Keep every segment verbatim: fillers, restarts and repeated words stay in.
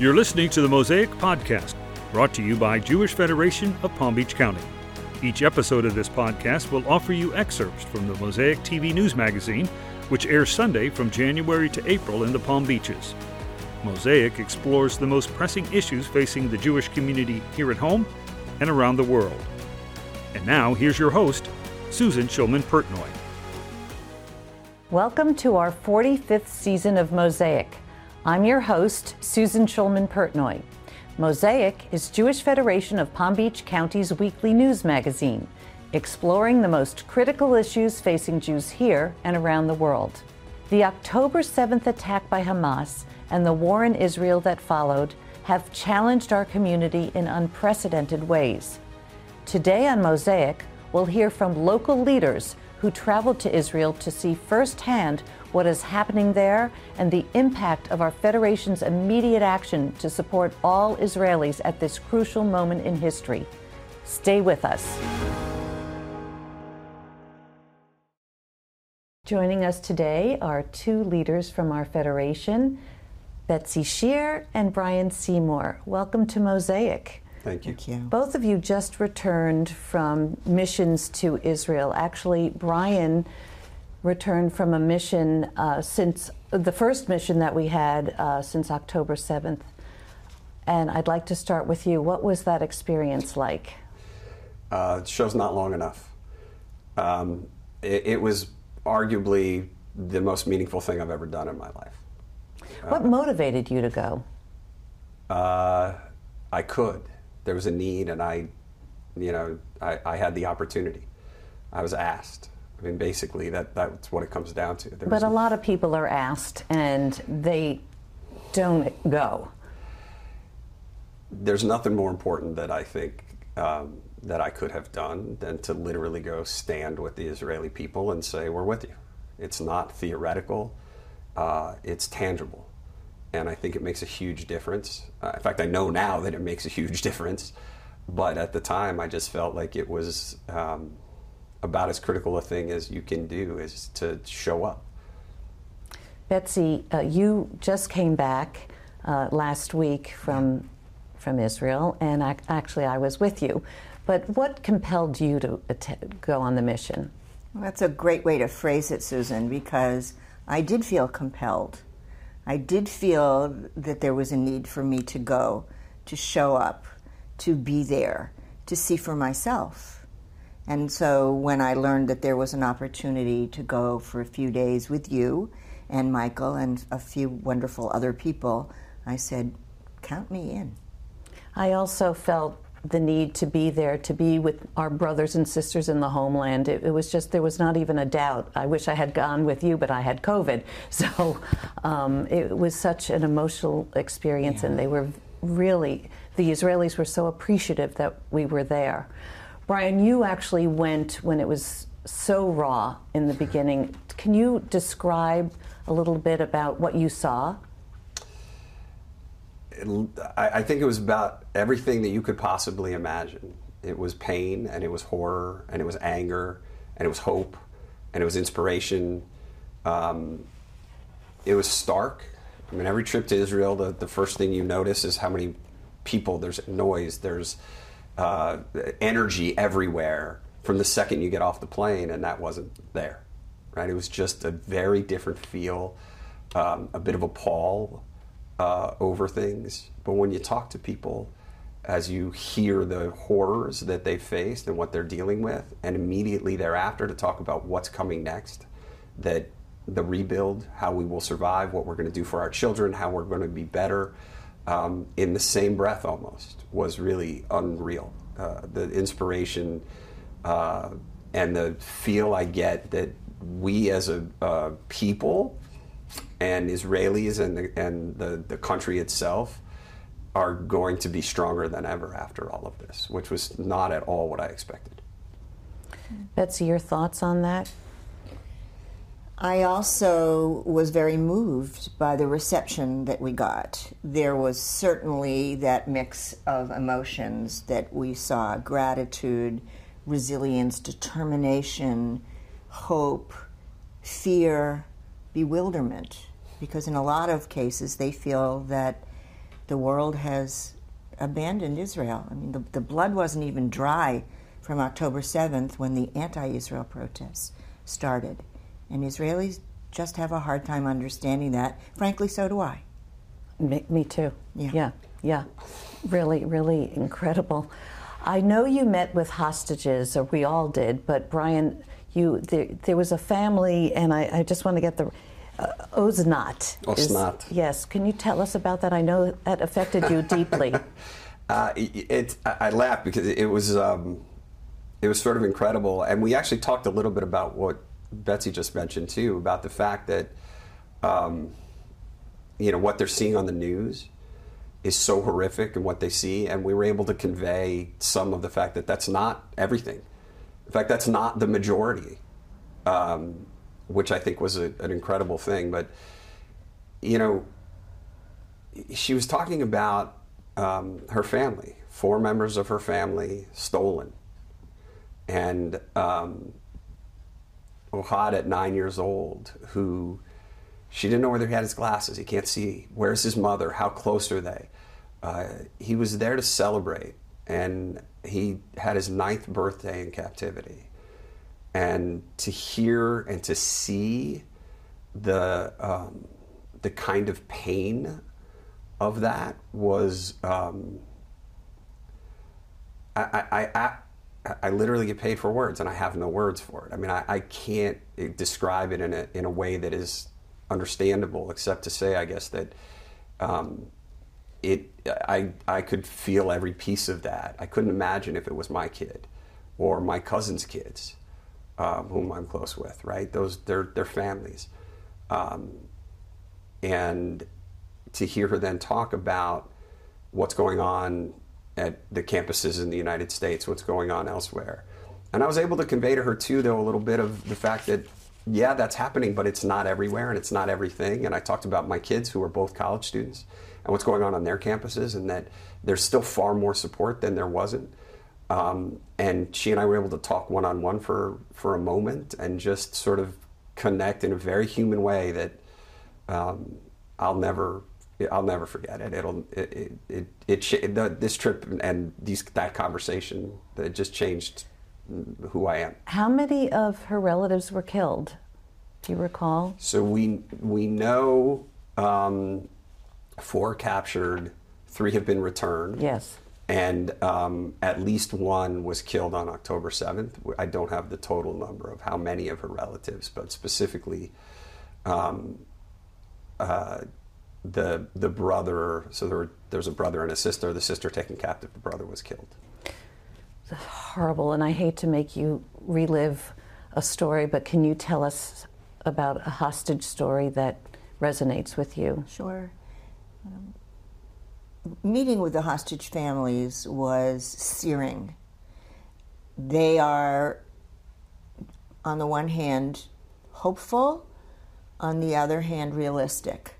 You're listening to the Mosaic Podcast, brought to you by Jewish Federation of Palm Beach County. Each episode of this podcast will offer you excerpts from the Mosaic T V news magazine, which airs Sunday from January to April in the Palm Beaches. Mosaic explores the most pressing issues facing the Jewish community here at home and around the world. And now, here's your host, Susan Shulman-Pertnoy. Welcome to our forty-fifth season of Mosaic. I'm your host, Susan Shulman-Pertnoy. Mosaic is Jewish Federation of Palm Beach County's weekly news magazine, exploring the most critical issues facing Jews here and around the world. The October seventh attack by Hamas and the war in Israel that followed have challenged our community in unprecedented ways. Today on Mosaic, we'll hear from local leaders who traveled to Israel to see firsthand what is happening there and the impact of our Federation's immediate action to support all Israelis at this crucial moment in history. Stay with us. Joining us today are two leaders from our Federation, Betsy Scheer and Brian Seymour. Welcome to Mosaic. Thank you. Thank you. Both of you just returned from missions to Israel. Actually, Brian returned from a mission uh, since the first mission that we had uh, since October seventh. And I'd like to start with you. What was that experience like? Uh, the show's not long enough. Um, it, it was arguably the most meaningful thing I've ever done in my life. What um, motivated you to go? Uh, I could. There was a need, and I, you know, I, I had the opportunity. I was asked. I mean, basically, that, that's what it comes down to. There but a lot of people are asked, and they don't go. There's nothing more important that I think um, that I could have done than to literally go stand with the Israeli people and say, we're with you. It's not theoretical. Uh, it's tangible. And I think it makes a huge difference. Uh, in fact, I know now that it makes a huge difference. But at the time, I just felt like it was um, about as critical a thing as you can do, is to show up. Betsy, uh, you just came back uh, last week from from Israel, and I, actually I was with you. But what compelled you to att- go on the mission? Well, that's a great way to phrase it, Susan, because I did feel compelled. I did feel that there was a need for me to go, to show up, to be there, to see for myself. And so when I learned that there was an opportunity to go for a few days with you and Michael and a few wonderful other people, I said, count me in. I also felt the need to be there, to be with our brothers and sisters in the homeland. It, it was just, there was not even a doubt. I wish I had gone with you, but I had COVID. So um, it was such an emotional experience, yeah. And they were really, the Israelis were so appreciative that we were there. Brian, you actually went when it was so raw in the beginning. Can you describe a little bit about what you saw? I think it was about everything that you could possibly imagine. It was pain, and it was horror, and it was anger, and it was hope, and it was inspiration. Um, it was stark. I mean, every trip to Israel, the, the first thing you notice is how many people, there's noise, there's uh, energy everywhere from the second you get off the plane, and that wasn't there, right? It was just a very different feel, um, a bit of a pall. Uh, over things, but when you talk to people, as you hear the horrors that they faced and what they're dealing with, and immediately thereafter to talk about what's coming next, that the rebuild, how we will survive, what we're going to do for our children, how we're going to be better, um, in the same breath almost, was really unreal. Uh, the inspiration uh, and the feel I get that we as a uh, people and Israelis and the, and the, the country itself are going to be stronger than ever after all of this, which was not at all what I expected. Betsy, your thoughts on that? I also was very moved by the reception that we got. There was certainly that mix of emotions that we saw: gratitude, resilience, determination, hope, fear, bewilderment, because in a lot of cases they feel that the world has abandoned Israel. I mean, the, the blood wasn't even dry from October seventh when the anti-Israel protests started. And Israelis just have a hard time understanding that. Frankly, so do I. Me, me too. Yeah. yeah, yeah. Really, really incredible. I know you met with hostages, or we all did, but Brian, you there, there was a family, and I, I just want to get the... Uh, Osnat. Osnat. Is, yes. Can you tell us about that? I know that affected you deeply. uh, it, it, I laugh because it was um, it was sort of incredible, and we actually talked a little bit about what Betsy just mentioned too, about the fact that um, you know, what they're seeing on the news is so horrific, and what they see, and we were able to convey some of the fact that that's not everything. In fact, that's not the majority. Um, which I think was a, an incredible thing. But, you know, she was talking about um, her family, four members of her family stolen. And um, Ohad at nine years old, who, she didn't know whether he had his glasses, he can't see, where's his mother, how close are they? Uh, he was there to celebrate, and he had his ninth birthday in captivity. And to hear and to see the um, the kind of pain of that was um, I, I I I literally get paid for words, and I have no words for it. I mean, I, I can't describe it in a in a way that is understandable, except to say, I guess that um, it I I could feel every piece of that. I couldn't imagine if it was my kid or my cousin's kids. Um, whom I'm close with, right? Those, they're, they're families. Um, and to hear her then talk about what's going on at the campuses in the United States, what's going on elsewhere. And I was able to convey to her too, though, a little bit of the fact that, yeah, that's happening, but it's not everywhere and it's not everything. And I talked about my kids, who are both college students, and what's going on on their campuses, and that there's still far more support than there wasn't. Um, and she and I were able to talk one-on-one for, for a moment and just sort of connect in a very human way that um, I'll never I'll never forget it. It'll it it, it, it the, this trip and these that conversation that just changed who I am. How many of her relatives were killed? Do you recall? So we we know um, four captured, three have been returned. Yes. And um, at least one was killed on October seventh. I don't have the total number of how many of her relatives, but specifically um, uh, the the brother, so there were, there's a brother and a sister, the sister taken captive, the brother was killed. It's horrible, and I hate to make you relive a story, but can you tell us about a hostage story that resonates with you? Sure. Um, Meeting with the hostage families was searing. They are, on the one hand, hopeful, on the other hand, realistic.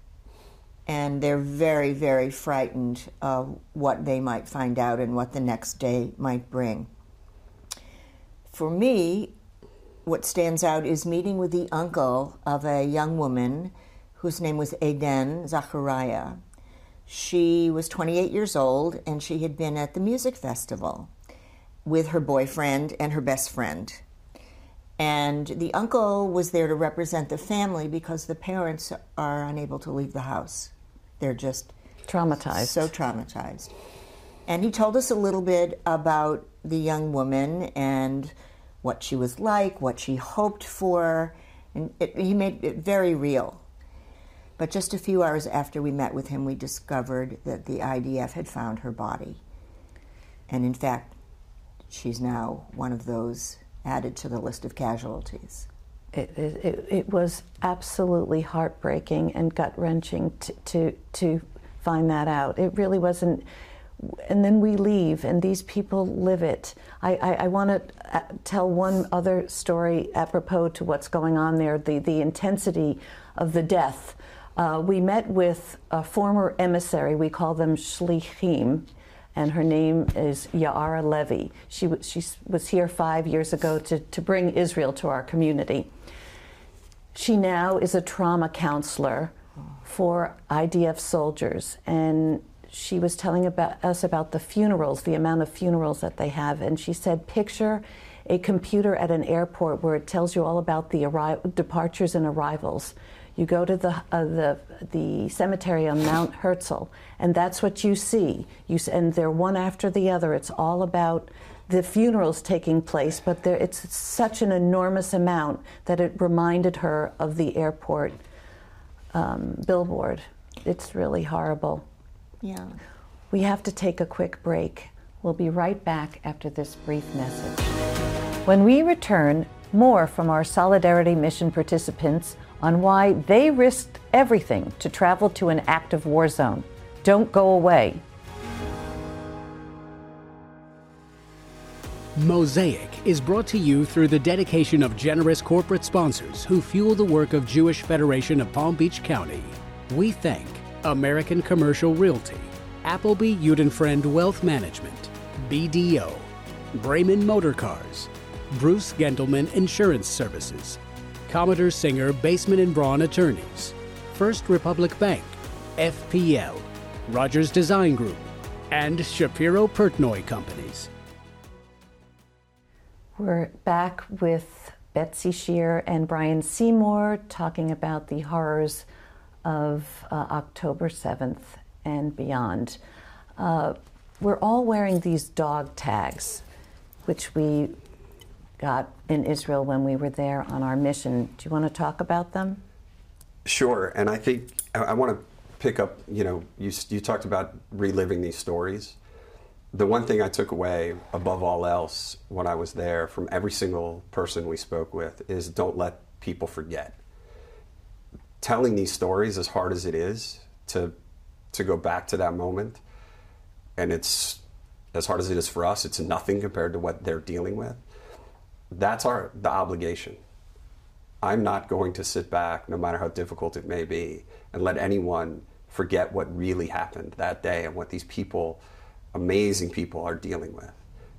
And they're very, very frightened of what they might find out and what the next day might bring. For me, what stands out is meeting with the uncle of a young woman whose name was Eden Zachariah. She was twenty-eight years old, and she had been at the music festival with her boyfriend and her best friend. And the uncle was there to represent the family because the parents are unable to leave the house. They're just traumatized. So traumatized. And he told us a little bit about the young woman and what she was like, what she hoped for, and it, he made it very real. But just a few hours after we met with him, we discovered that the I D F had found her body. And in fact, she's now one of those added to the list of casualties. It, it, it was absolutely heartbreaking and gut-wrenching to, to, to find that out. It really wasn't. And then we leave, and these people live it. I, I, I want to tell one other story apropos to what's going on there, the, the intensity of the death. Uh, we met with a former emissary, we call them shlichim, and her name is Ya'ara Levy. She, w- she was here five years ago to, to bring Israel to our community. She now is a trauma counselor for I D F soldiers, and she was telling about us about the funerals, the amount of funerals that they have, and she said, picture a computer at an airport where it tells you all about the arri- departures and arrivals. You go to the, uh, the the cemetery on Mount Herzl, and that's what you see. You and they're one after the other. It's all about the funerals taking place, but there, it's such an enormous amount that it reminded her of the airport um, billboard. It's really horrible. Yeah. We have to take a quick break. We'll be right back after this brief message. When we return, more from our Solidarity Mission participants on why they risked everything to travel to an active war zone. Don't go away. Mosaic is brought to you through the dedication of generous corporate sponsors who fuel the work of Jewish Federation of Palm Beach County. We thank American Commercial Realty, Appleby Udenfriend Wealth Management, B D O, Brayman Motor Cars, Bruce Gendelman Insurance Services, Commodore Singer Baseman and Braun Attorneys, First Republic Bank, F P L, Rogers Design Group, and Shapiro-Pertnoy Companies. We're back with Betsy Scheer and Brian Seymour talking about the horrors of uh, October seventh and beyond. Uh, we're all wearing these dog tags, which we got in Israel when we were there on our mission. Do you want to talk about them? Sure, and I think I, I want to pick up, you know, you, you talked about reliving these stories. The one thing I took away above all else when I was there from every single person we spoke with is don't let people forget. Telling these stories, as hard as it is, to to go back to that moment, and it's as hard as it is for us, it's nothing compared to what they're dealing with. That's our the obligation. I'm not going to sit back, no matter how difficult it may be, and let anyone forget what really happened that day and what these people, amazing people, are dealing with.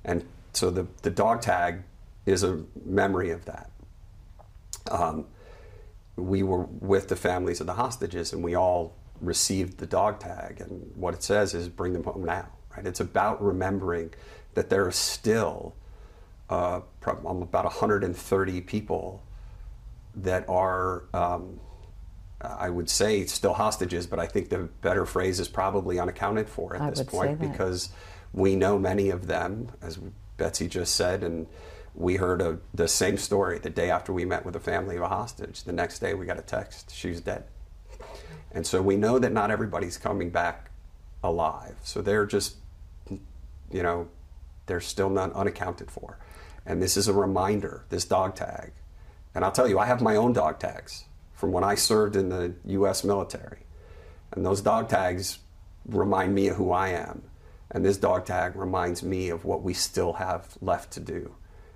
And so the, the dog tag is a memory of that. Um, we were with the families of the hostages, and we all received the dog tag, and what it says is bring them home now, right? It's about remembering that there are still Uh, probably about one hundred thirty people that are, um, I would say, still hostages, but I think the better phrase is probably unaccounted for at I this point, because we know many of them, as Betsy just said, and we heard a, the same story the day after we met with the family of a hostage. The next day we got a text, she's dead. And so we know that not everybody's coming back alive. So they're just, you know, they're still not unaccounted for. And this is a reminder, this dog tag. And I'll tell you, I have my own dog tags from when I served in the U S military. And those dog tags remind me of who I am. And this dog tag reminds me of what we still have left to do.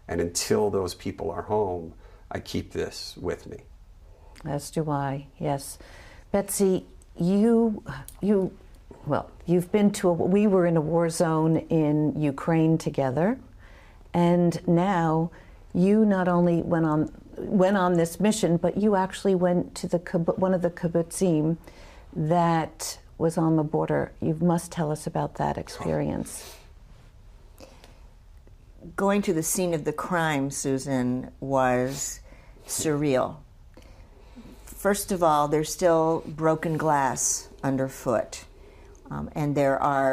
And until those people are home, I keep this with me. As do I, yes. Betsy, you, you, well, you've been to a, we were in a war zone in Ukraine together. And now you not only went on went on this mission, but you actually went to the one of the kibbutzim that was on the border. You must tell us about that experience. Going to the scene of the crime, Susan, was surreal. First of all, there's still broken glass underfoot. Um, and there are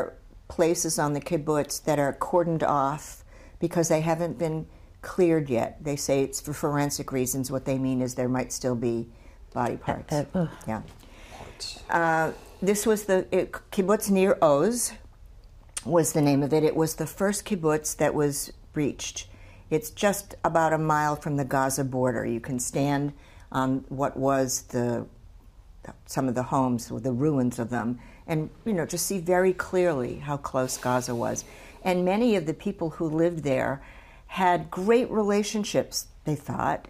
places on the kibbutz that are cordoned off because they haven't been cleared yet. They say it's for forensic reasons. What they mean is there might still be body parts. Uh, uh, yeah. Uh, this was the it, kibbutz Nir Oz was the name of it. It was the first kibbutz that was breached. It's just about a mile from the Gaza border. You can stand on what was the some of the homes, the ruins of them, and you know just see very clearly how close Gaza was. And many of the people who lived there had great relationships, they thought,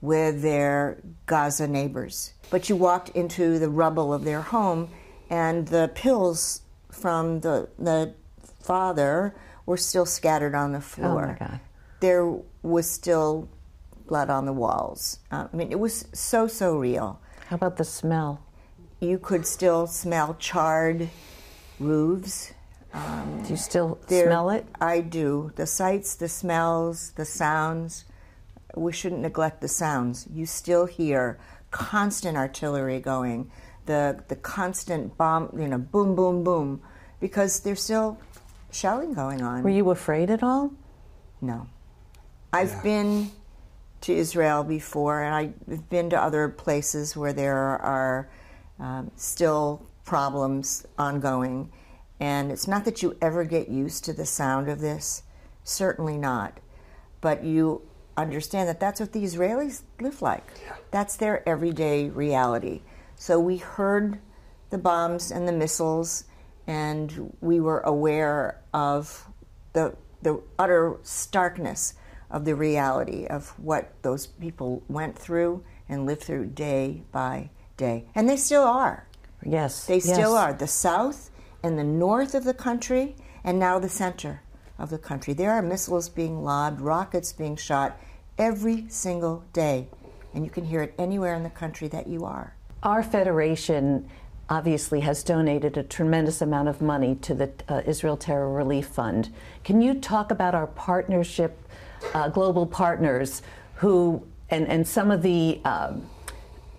with their Gaza neighbors. But you walked into the rubble of their home, and the pills from the the father were still scattered on the floor. Oh my God. There was still blood on the walls. Uh, I mean, it was so, so real. How about the smell? You could still smell charred roofs. Um, do you still smell it? I do. The sights, the smells, the sounds. We shouldn't neglect the sounds. You still hear constant artillery going, the the constant bomb, you know, boom, boom, boom, because there's still shelling going on. Were you afraid at all? No. I've yeah. been to Israel before, and I've been to other places where there are um, still problems ongoing. And it's not that you ever get used to the sound of this, certainly not, but you understand that that's what the Israelis live like. Yeah. That's their everyday reality. So we heard the bombs and the missiles, and we were aware of the the utter starkness of the reality of what those people went through and lived through day by day. And they still are. Yes. They still yes. are. The south and the north of the country, and now the center of the country. There are missiles being lobbed, rockets being shot every single day. And you can hear it anywhere in the country that you are. Our federation obviously has donated a tremendous amount of money to the uh, Israel Terror Relief Fund. Can you talk about our partnership, uh, global partners, who and, and some of the um,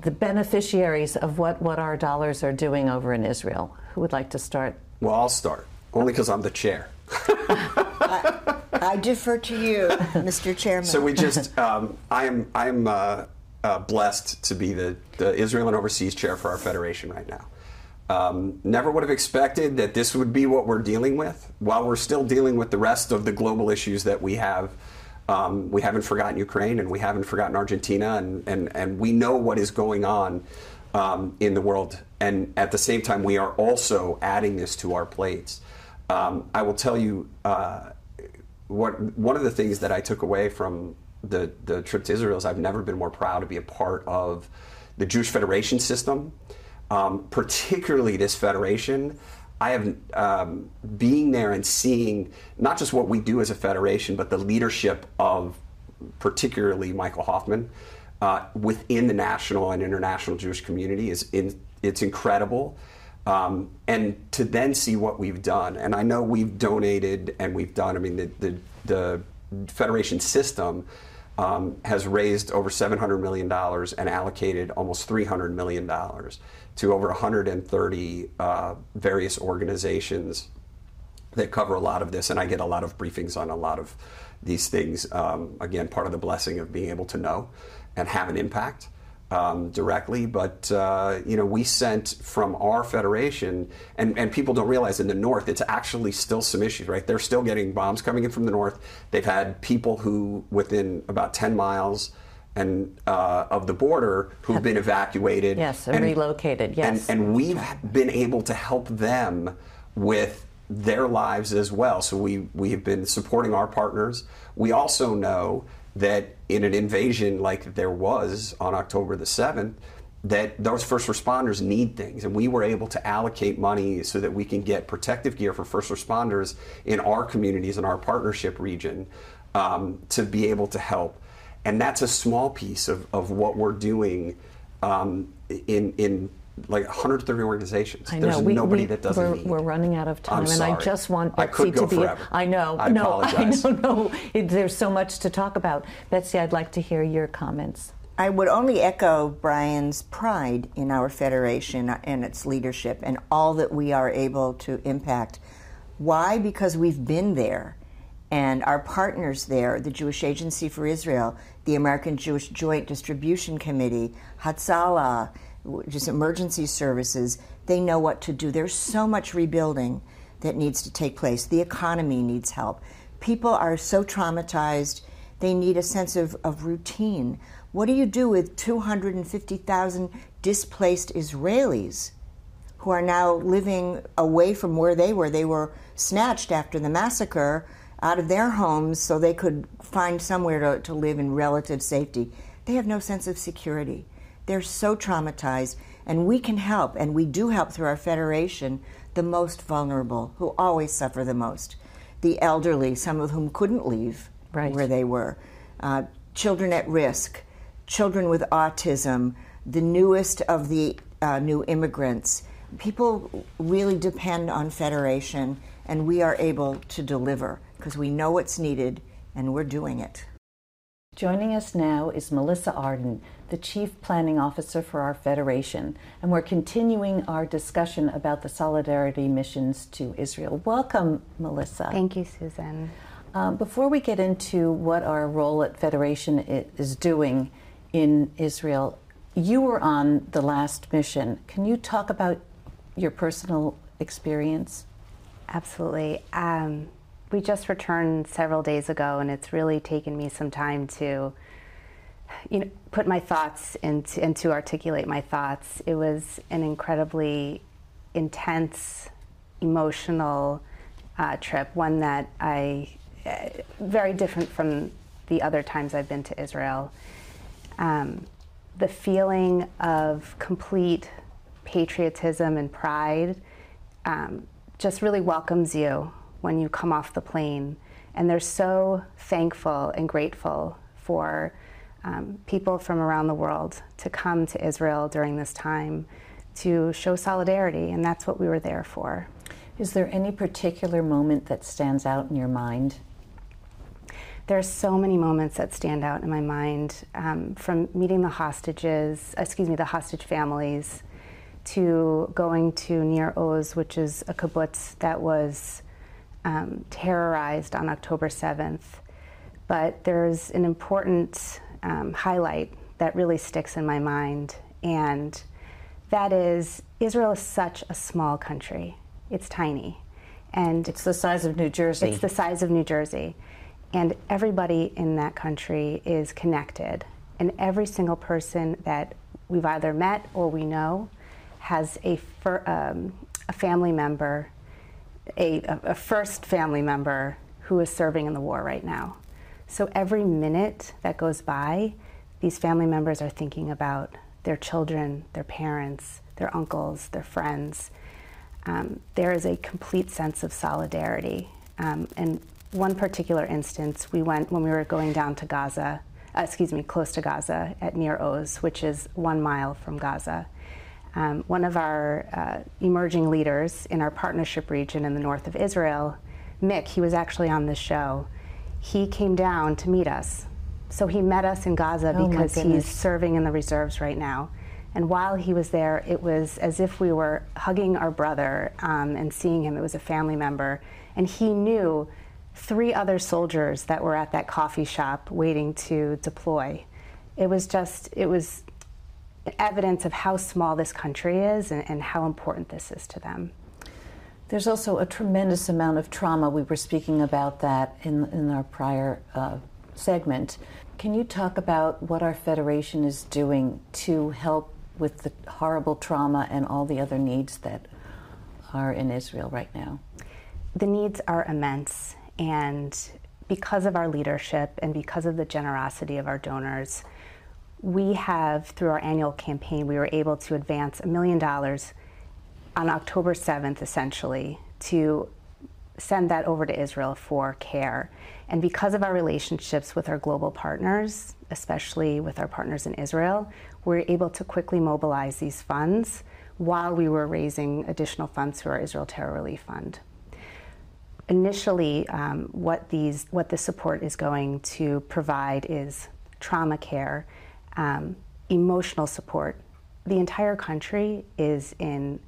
the beneficiaries of what, what our dollars are doing over in Israel? Who would like to start? Well, I'll start, only because I'm the chair. I, I defer to you, Mister Chairman. So we just, um, I'm, I'm uh, uh, blessed to be the, the Israel and Overseas Chair for our federation right now. Um, never would have expected that this would be what we're dealing with. While we're still dealing with the rest of the global issues that we have, um, we haven't forgotten Ukraine, and we haven't forgotten Argentina, and, and, and we know what is going on um, in the world. And at the same time, we are also adding this to our plates. Um, I will tell you uh, what one of the things that I took away from the, the trip to Israel is I've never been more proud to be a part of the Jewish Federation system, um, particularly this federation. I have um, being there and seeing not just what we do as a federation, but the leadership of particularly Michael Hoffman uh, within the national and international Jewish community is in, it's incredible. Um, and to then see what we've done. And I know we've donated and we've done, I mean, the, the, the Federation system um, has raised over seven hundred million dollars and allocated almost three hundred million dollars to over one hundred thirty uh, various organizations that cover a lot of this. And I get a lot of briefings on a lot of these things. Um, again, part of the blessing of being able to know and have an impact. Um, directly, but uh, you know, we sent from our federation, and, and people don't realize in the north, it's actually still some issues, right? They're still getting bombs coming in from the north. They've had people who, within about ten miles and uh, of the border, who've been evacuated. Yes, and, and relocated, yes. And, and we've been able to help them with their lives as well. So we, we have been supporting our partners. We also know that in an invasion like there was on October the seventh, that those first responders need things. And we were able to allocate money so that we can get protective gear for first responders in our communities, in our partnership region, um, to be able to help. And that's a small piece of, of what we're doing um, in in like one hundred thirty organizations. I know. There's we, nobody we, that doesn't we're, need. We're running out of time, and I just want Betsy I could go to be. Forever. I know. I no, apologize. I don't know. It, there's so much to talk about. Betsy, I'd like to hear your comments. I would only echo Brian's pride in our federation and its leadership and all that we are able to impact. Why? Because we've been there, and our partners there, the Jewish Agency for Israel, the American Jewish Joint Distribution Committee, Hatzalah, just emergency services, they know what to do. There's so much rebuilding that needs to take place. The economy needs help. People are so traumatized, they need a sense of, of routine. What do you do with two hundred fifty thousand displaced Israelis who are now living away from where they were? They were snatched after the massacre out of their homes so they could find somewhere to, to live in relative safety. They have no sense of security. They're so traumatized, and we can help, and we do help through our federation, the most vulnerable, who always suffer the most, the elderly, some of whom couldn't leave right. where they were, uh, children at risk, children with autism, the newest of the uh, new immigrants, people really depend on federation, and we are able to deliver because we know what's needed and we're doing it. Joining us now is Melissa Arden, the Chief Planning Officer for our Federation, and we're continuing our discussion about the Solidarity Missions to Israel. Welcome, Melissa. Thank you, Susan. Um, before we get into what our role at Federation is doing in Israel, you were on the last mission. Can you talk about your personal experience? Absolutely. Um, we just returned several days ago, and it's really taken me some time to, you know, put my thoughts into, and to articulate my thoughts. It was an incredibly intense, emotional uh, trip, one that I, uh, very different from the other times I've been to Israel. Um, the feeling of complete patriotism and pride um, just really welcomes you when you come off the plane. And they're so thankful and grateful for um, people from around the world to come to Israel during this time to show solidarity, and that's what we were there for. Is there any particular moment that stands out in your mind? There are so many moments that stand out in my mind, um, from meeting the hostages, excuse me, the hostage families, to going to Nir Oz, which is a kibbutz that was um, terrorized on October seventh. But there's an important um, highlight that really sticks in my mind, and that is Israel is such a small country. It's tiny. And it's the size of New Jersey. It's the size of New Jersey. And everybody in that country is connected. And every single person that we've either met or we know has a, fir- um, a family member, a, a first family member who is serving in the war right now. So every minute that goes by, these family members are thinking about their children, their parents, their uncles, their friends. Um, there is a complete sense of solidarity. Um, and one particular instance, we went when we were going down to Gaza, uh, excuse me, close to Gaza at Nir Oz, which is one mile from Gaza. Um, one of our uh, emerging leaders in our partnership region in the north of Israel, Mick, he was actually on this show, he came down to meet us. So he met us in Gaza oh because he's serving in the reserves right now. And while he was there, it was as if we were hugging our brother um, and seeing him. It was a family member. And he knew three other soldiers that were at that coffee shop waiting to deploy. It was just, it was evidence of how small this country is and, and how important this is to them. There's also a tremendous amount of trauma. We were speaking about that in, in our prior uh, segment. Can you talk about what our Federation is doing to help with the horrible trauma and all the other needs that are in Israel right now? The needs are immense. And because of our leadership and because of the generosity of our donors, we have, through our annual campaign, we were able to advance a million dollars on October seventh, essentially, to send that over to Israel for care. And because of our relationships with our global partners, especially with our partners in Israel, we were able to quickly mobilize these funds while we were raising additional funds through our Israel Terror Relief Fund. Initially, um, what these what the support is going to provide is trauma care, um, emotional support. The entire country is in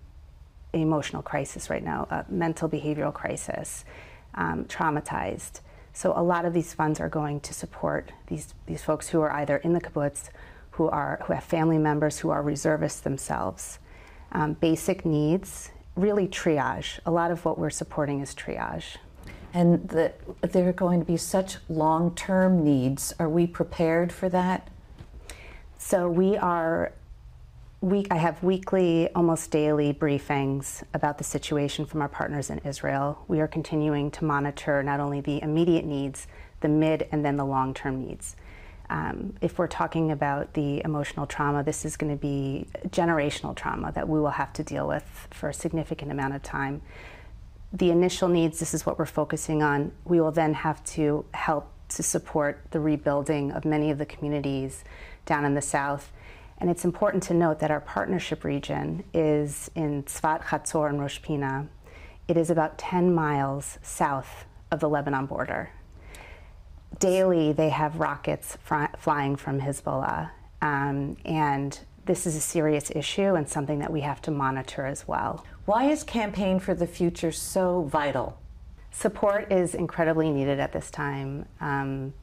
an emotional crisis right now, a mental behavioral crisis, um, traumatized. So a lot of these funds are going to support these these folks who are either in the kibbutz, who are who have family members, who are reservists themselves. Um, basic needs. Really triage. A lot of what we're supporting is triage. And the, there are going to be such long-term needs. Are we prepared for that? So we are, we, I have weekly, almost daily briefings about the situation from our partners in Israel. We are continuing to monitor not only the immediate needs, the mid and then the long-term needs. Um, if we're talking about the emotional trauma, this is going to be generational trauma that we will have to deal with for a significant amount of time. The initial needs, this is what we're focusing on. We will then have to help to support the rebuilding of many of the communities down in the south. And it's important to note that our partnership region is in Tzfat, Hatzor, and Rosh Pina. It is about ten miles south of the Lebanon border. Daily, they have rockets fr flying from Hezbollah, um, and this is a serious issue and something that we have to monitor as well. Why is Campaign for the Future so vital? Support is incredibly needed at this time. Um,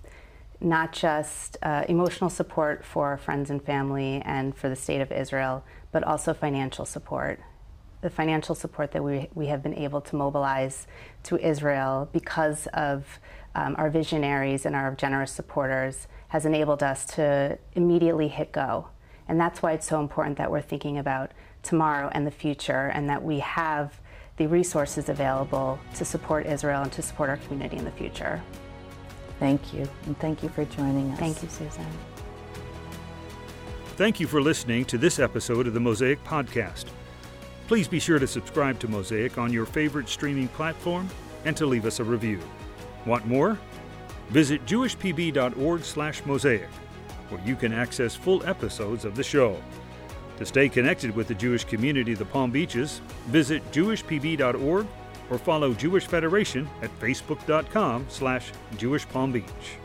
not just uh, emotional support for friends and family and for the state of Israel, but also financial support. The financial support that we, we have been able to mobilize to Israel because of um, our visionaries and our generous supporters has enabled us to immediately hit go. And that's why it's so important that we're thinking about tomorrow and the future, and that we have the resources available to support Israel and to support our community in the future. Thank you, and thank you for joining us. Thank you, Susan. Thank you for listening to this episode of the Mosaic Podcast. Please be sure to subscribe to Mosaic on your favorite streaming platform and to leave us a review. Want more? Visit jewish p b dot org slash mosaic, where you can access full episodes of the show. To stay connected with the Jewish community of the Palm Beaches, visit jewish p b dot org or follow Jewish Federation at facebook dot com slash Jewish Palm Beach.